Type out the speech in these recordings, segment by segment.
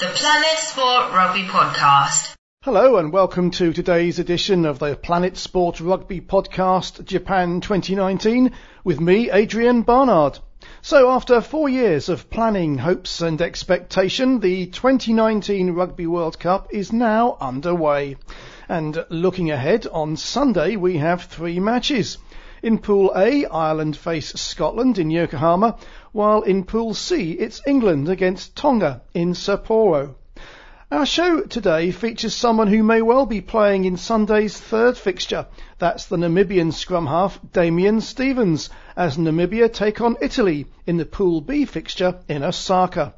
The Planet Sport Rugby Podcast. Hello and welcome to today's edition of the Planet Sport Rugby Podcast Japan 2019 with me, Adrian Barnard. So after 4 years of planning, hopes and expectation, the 2019 Rugby World Cup is now underway. And looking ahead, on Sunday we have three matches. In Pool A, Ireland face Scotland in Yokohama, while in Pool C, it's England against Tonga in Sapporo. Our show today features someone who may well be playing in Sunday's third fixture. That's the Namibian scrum half Damian Stevens, as Namibia take on Italy in the Pool B fixture in Osaka.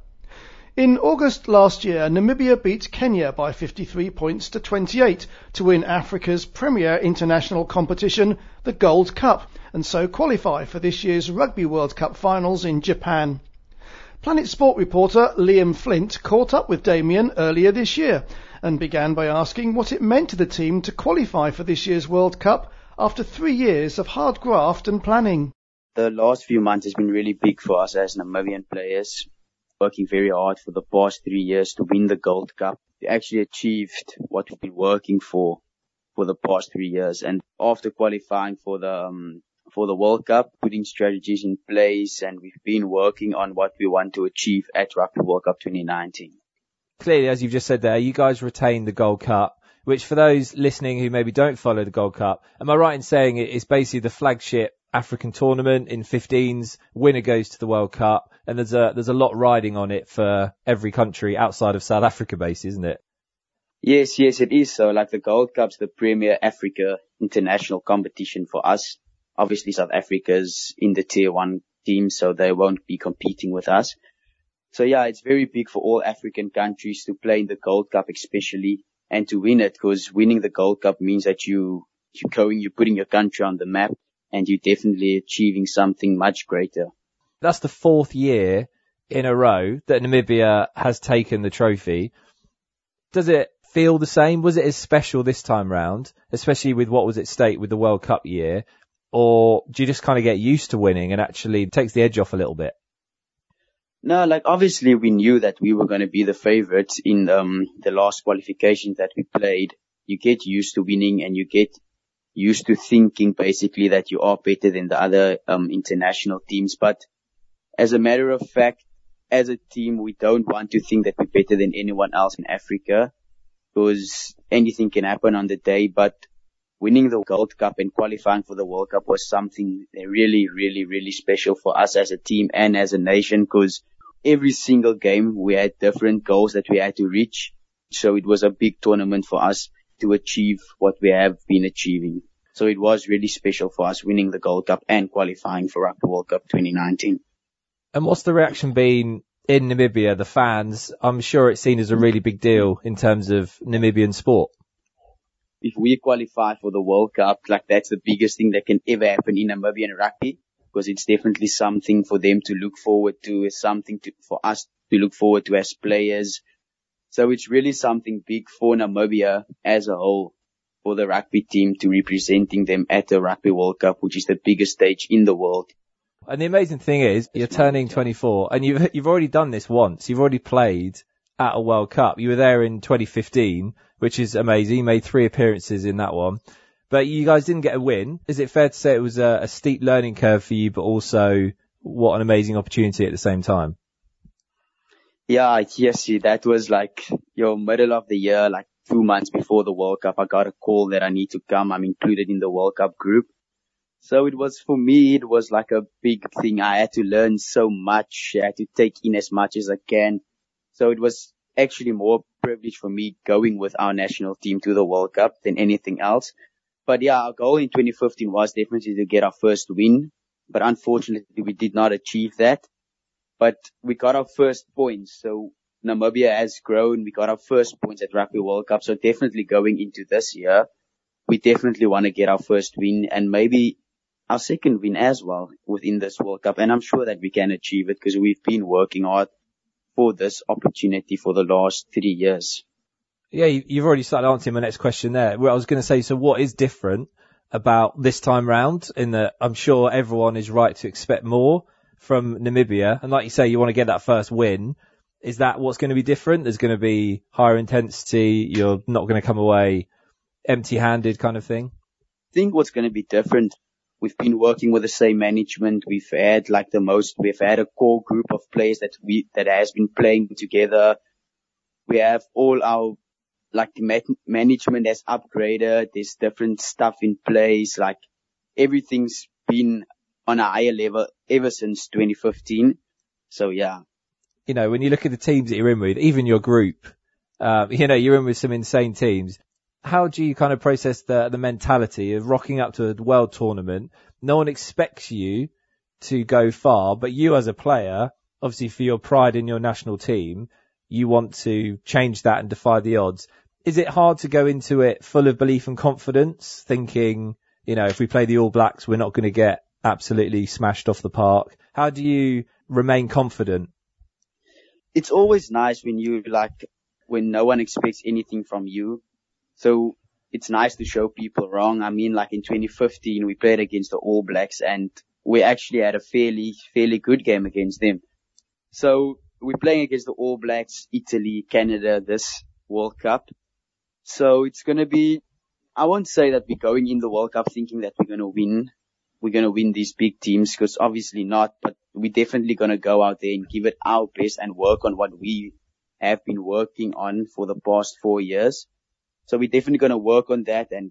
In August last year, Namibia beat Kenya by 53 points to 28 to win Africa's premier international competition, the Gold Cup, and so qualify for this year's Rugby World Cup finals in Japan. Planet Sport reporter Liam Flint caught up with Damian earlier this year and began by asking what it meant to the team to qualify for this year's World Cup after 3 years of hard graft and planning. The last few months has been really big for us as Namibian players, working very hard for the past 3 years to win the Gold Cup. We actually achieved what we've been working for the past 3 years. And after qualifying for the World Cup, putting strategies in place, and we've been working on what we want to achieve at Rugby World Cup 2019. Clearly, as you've just said there, you guys retained the Gold Cup, which for those listening who maybe don't follow the Gold Cup, am I right in saying it is basically the flagship African tournament in 15s, winner goes to the World Cup, and there's a lot riding on it for every country outside of South Africa base, isn't it? Yes, it is. So like the Gold Cup's the premier Africa international competition for us. Obviously South Africa's in the tier one team, so they won't be competing with us. So yeah, it's very big for all African countries to play in the Gold Cup especially and to win it, because winning the Gold Cup means that you're putting your country on the map, and you're definitely achieving something much greater. That's the fourth year in a row that Namibia has taken the trophy. Does it feel the same? Was it as special this time round, especially with what was at stake with the World Cup year? Or do you just kind of get used to winning and actually takes the edge off a little bit? No, obviously we knew that we were going to be the favourites in the last qualifications that we played. You get used to winning and you get used to thinking basically that you are better than the other international teams. But as a matter of fact, as a team, we don't want to think that we're better than anyone else in Africa, because anything can happen on the day. But winning the Gold Cup and qualifying for the World Cup was something really, really, really special for us as a team and as a nation, because every single game we had different goals that we had to reach. So it was a big tournament for us to achieve what we have been achieving. So it was really special for us winning the Gold Cup and qualifying for Rugby World Cup 2019. And what's the reaction been in Namibia, the fans? I'm sure it's seen as a really big deal in terms of Namibian sport. If we qualify for the World Cup, that's the biggest thing that can ever happen in Namibian rugby, because it's definitely something for them to look forward to, for us to look forward to as players. So it's really something big for Namibia as a whole, for the rugby team to representing them at the Rugby World Cup, which is the biggest stage in the world. And the amazing thing is, you're turning 24, and you've already done this once. You've already played at a World Cup. You were there in 2015, which is amazing. You made 3 appearances in that one. But you guys didn't get a win. Is it fair to say it was a steep learning curve for you, but also what an amazing opportunity at the same time? Yeah, yes, that was middle of the year, 2 months before the World Cup. I got a call that I need to come. I'm included in the World Cup group. So for me, it was a big thing. I had to learn so much. I had to take in as much as I can. So it was actually more privilege for me going with our national team to the World Cup than anything else. But yeah, our goal in 2015 was definitely to get our first win. But unfortunately, we did not achieve that. But we got our first points. So Namibia has grown. We got our first points at Rugby World Cup. So definitely going into this year, we definitely want to get our first win and maybe our second win as well within this World Cup. And I'm sure that we can achieve it, because we've been working hard for this opportunity for the last 3 years. Yeah, you've already started answering my next question there. Well, I was going to say, so what is different about this time round, in that I'm sure everyone is right to expect more from Namibia, and like you say, you want to get that first win, Is that what's going to be different? There's going to be higher intensity. You're not going to come away empty-handed kind of thing. I think what's going to be different, we've been working with the same management. We've had we've had a core group of players that has been playing together. We have all our, the management has upgraded. There's different stuff in place. Like everything's been on a higher level ever since 2015. So yeah. You know, when you look at the teams that you're in with, even your group, you're in with some insane teams. How do you kind of process the mentality of rocking up to a world tournament? No one expects you to go far, but you as a player, obviously for your pride in your national team, you want to change that and defy the odds. Is it hard to go into it full of belief and confidence, thinking, you know, if we play the All Blacks, we're not going to get absolutely smashed off the park? How do you remain confident? It's always nice when no one expects anything from you. So it's nice to show people wrong. I mean, in 2015, we played against the All Blacks and we actually had a fairly good game against them. So we're playing against the All Blacks, Italy, Canada, this World Cup. So it's going to be, I won't say that we're going in the World Cup thinking that we're going to win. We're going to win these big teams, because obviously not, but we're definitely going to go out there and give it our best and work on what we have been working on for the past 4 years. So we're definitely going to work on that and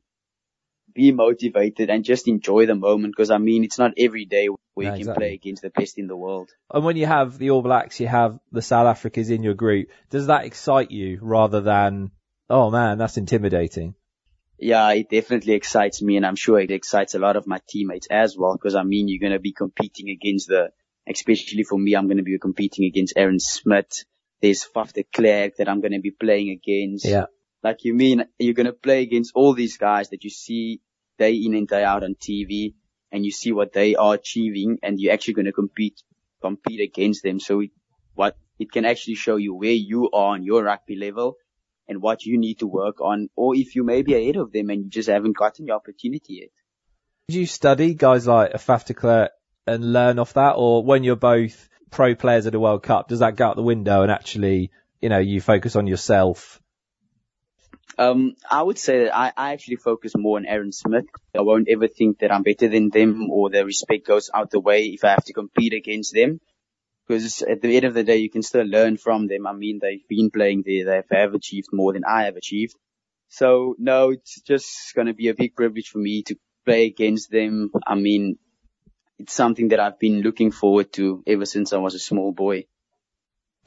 be motivated and just enjoy the moment, because, it's not every day where you can play against the best in the world. And when you have the All Blacks, you have the South Africans in your group. Does that excite you rather than, oh, man, that's intimidating? Yeah, it definitely excites me, and I'm sure it excites a lot of my teammates as well, because, you're going to be competing against especially for me, I'm going to be competing against Aaron Smith. There's Faf de Klerk that I'm going to be playing against. Yeah. You're going to play against all these guys that you see day in and day out on TV, and you see what they are achieving, and you're actually going to compete against them. So it can actually show you where you are on your rugby level and what you need to work on, or if you may be ahead of them and you just haven't gotten the opportunity yet. Did you study guys like Faf de Klerk and learn off that, or when you're both pro players at the World Cup, does that go out the window and actually, you focus on yourself? I would say that I actually focus more on Aaron Smith. I won't ever think that I'm better than them or the respect goes out the way if I have to compete against them. Because at the end of the day, you can still learn from them. They've been playing there. They have achieved more than I have achieved. So, no, it's just going to be a big privilege for me to play against them. It's something that I've been looking forward to ever since I was a small boy.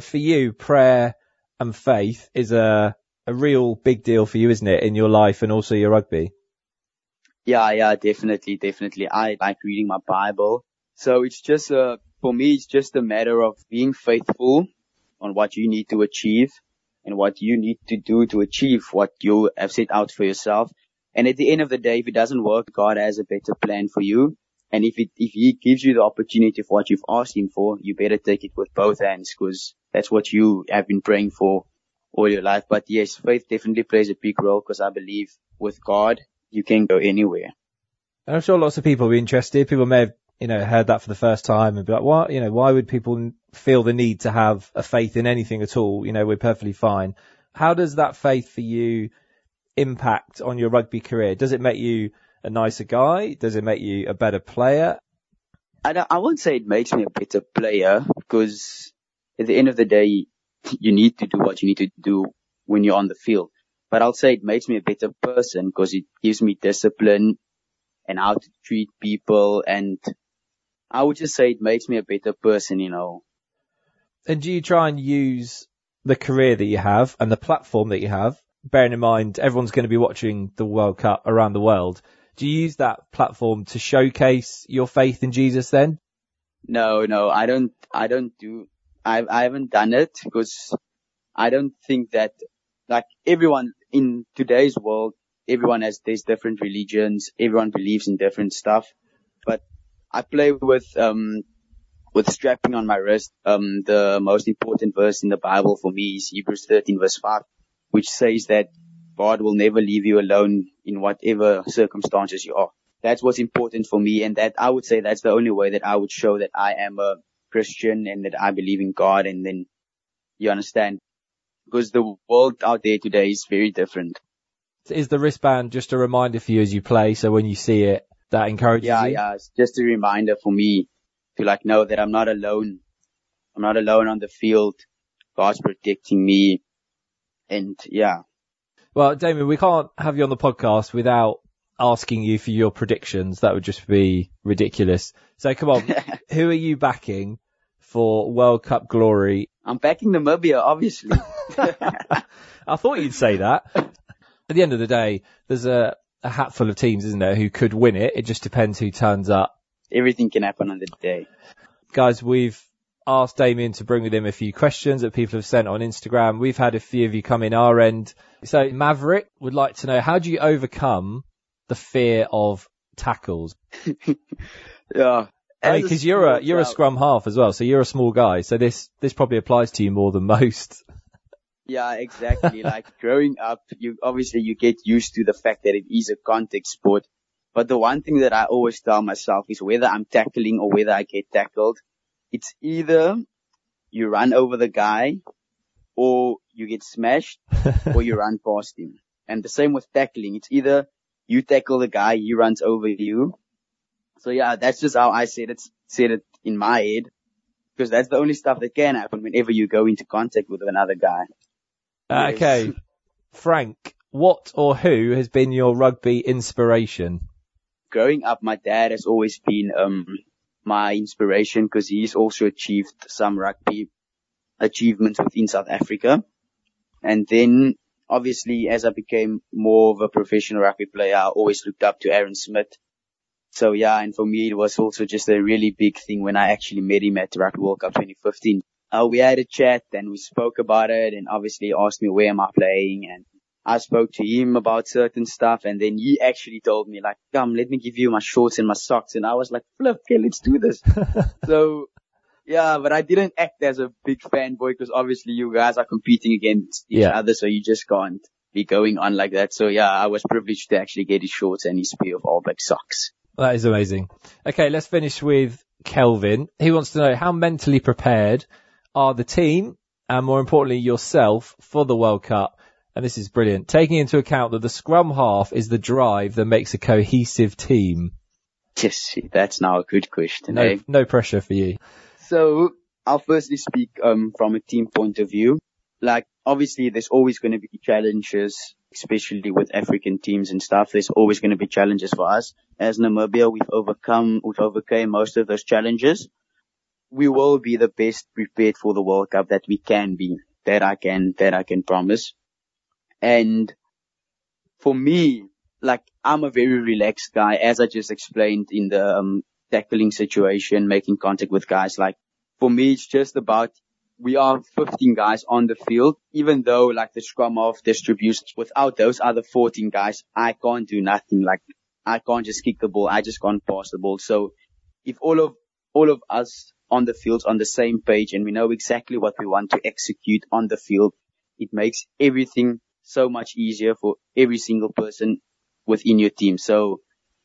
For you, prayer and faith is a real big deal for you, isn't it, in your life and also your rugby? Yeah, definitely. I like reading my Bible. So it's just, for me, it's just a matter of being faithful on what you need to achieve and what you need to do to achieve what you have set out for yourself. And at the end of the day, if it doesn't work, God has a better plan for you. And if he gives you the opportunity for what you've asked him for, you better take it with both hands, because that's what you have been praying for all your life. But yes, faith definitely plays a big role, because I believe with God, you can go anywhere. And I'm sure lots of people will be interested. People may have, heard that for the first time and be like, what, why would people feel the need to have a faith in anything at all? We're perfectly fine. How does that faith for you impact on your rugby career? Does it make you a nicer guy? Does it make you a better player? I won't say it makes me a better player, because at the end of the day, you need to do what you need to do when you're on the field. But I'll say it makes me a better person, because it gives me discipline and how to treat people. And I would just say it makes me a better person, And do you try and use the career that you have and the platform that you have, bearing in mind everyone's going to be watching the World Cup around the world? Do you use that platform to showcase your faith in Jesus then? No, I haven't done it, because I don't think that, everyone in today's world, there's different religions, everyone believes in different stuff. But I play with strapping on my wrist. The most important verse in the Bible for me is Hebrews 13 verse 5, which says that God will never leave you alone in whatever circumstances you are. That's what's important for me, and that I would say that's the only way that I would show that I am a Christian and that I believe in God. And then You understand? Because the world out there today is very different. Is the wristband just a reminder for you as you play? So when you see it, that encourages you? Yeah. It's just a reminder for me to like know that I'm not alone. I'm not alone on the field. God's protecting me. And yeah. Well, Damian, we can't have you on the podcast without asking you for your predictions. That would just be ridiculous. So come on, who are you backing for World Cup glory? I'm backing Namibia, obviously. I thought you'd say that. At the end of the day, there's a hatful of teams, isn't there, who could win it. It just depends who turns up. Everything can happen on the day. Guys, we've asked Damian to bring with him a few questions that people have sent on Instagram. We've had a few of you come in our end. So Maverick would like to know, how do you overcome the fear of tackles? Yeah. Because you're a scrum half as well, so you're a small guy. So this probably applies to you more than most. Yeah, exactly. Like growing up, you get used to the fact that it is a contact sport. But the one thing that I always tell myself is whether I'm tackling or whether I get tackled, it's either you run over the guy or you get smashed or you run past him. And the same with tackling. It's either you tackle the guy, he runs over you. So yeah, that's just how I said it in my head, because that's the only stuff that can happen whenever you go into contact with another guy. Yes. Okay. Frank, what or who has been your rugby inspiration? Growing up, my dad has always been my inspiration, because he's also achieved some rugby achievements within South Africa. And then obviously as I became more of a professional rugby player, I always looked up to Aaron Smith. So yeah, and for me it was also just a really big thing when I actually met him at Rugby World Cup 2015. We had a chat and we spoke about it, and obviously asked me where am I playing, and I spoke to him about certain stuff, and then he actually told me, like, come, let me give you my shorts and my socks. And I was like, flip, okay, let's do this. So, yeah, but I didn't act as a big fanboy, because obviously you guys are competing against each other, so you just can't be going on like that. So, yeah, I was privileged to actually get his shorts and his pair of All Black socks. That is amazing. Okay, let's finish with Kelvin. He wants to know, how mentally prepared are the team, and more importantly, yourself, for the World Cup? And this is brilliant. Taking into account that the scrum half is the drive that makes a cohesive team. Yes, that's now a good question. No, no pressure for you. So I'll firstly speak from a team point of view. Like, obviously, there's always going to be challenges, especially with African teams and stuff. There's always going to be challenges for us. As Namibia, we've overcome most of those challenges. We will be the best prepared for the World Cup that we can be, that I can promise. And for me, like, I'm a very relaxed guy, as I just explained in the tackling situation, making contact with guys. Like, for me, it's just about, we are 15 guys on the field. Even though, like, the scrum half distributes, without those other 14 guys, I can't do nothing. Like, I can't just kick the ball. I just can't pass the ball. So if all of us on the field's on the same page and we know exactly what we want to execute on the field, it makes everything so much easier for every single person within your team. So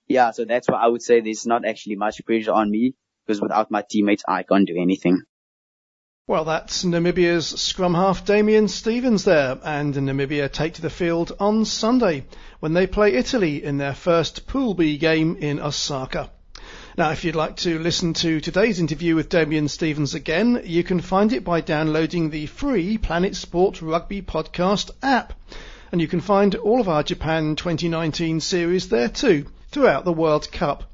yeah, so that's why I would say there's not actually much pressure on me, because without my teammates, I can't do anything. Well, that's Namibia's scrum half Damian Stevens there, and Namibia take to the field on Sunday when they play Italy in their first Pool B game in Osaka. Now, if you'd like to listen to today's interview with Damian Stevens again, you can find it by downloading the free Planet Sport Rugby Podcast app. And you can find all of our Japan 2019 series there too, throughout the World Cup.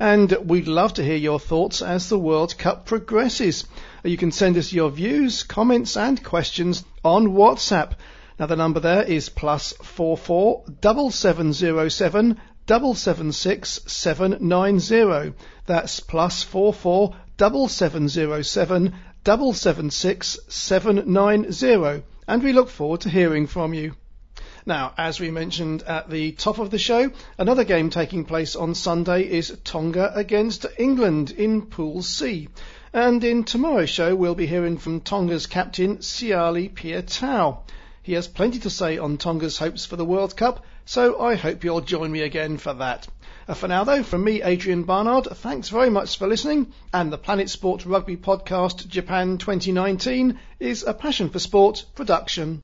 And we'd love to hear your thoughts as the World Cup progresses. You can send us your views, comments and questions on WhatsApp. Now, the number there is +44 7707 776 790. That's +44 7707 776 790, and we look forward to hearing from you. Now, as we mentioned at the top of the show, another game taking place on Sunday is Tonga against England in Pool C, and in tomorrow's show we'll be hearing from Tonga's captain Siali Pia Tau. He has plenty to say on Tonga's hopes for the World Cup, So I hope you'll join me again for that. For now though, from me, Adrian Barnard, thanks very much for listening, and the Planet Sport Rugby Podcast Japan 2019 is a Passion for Sport production.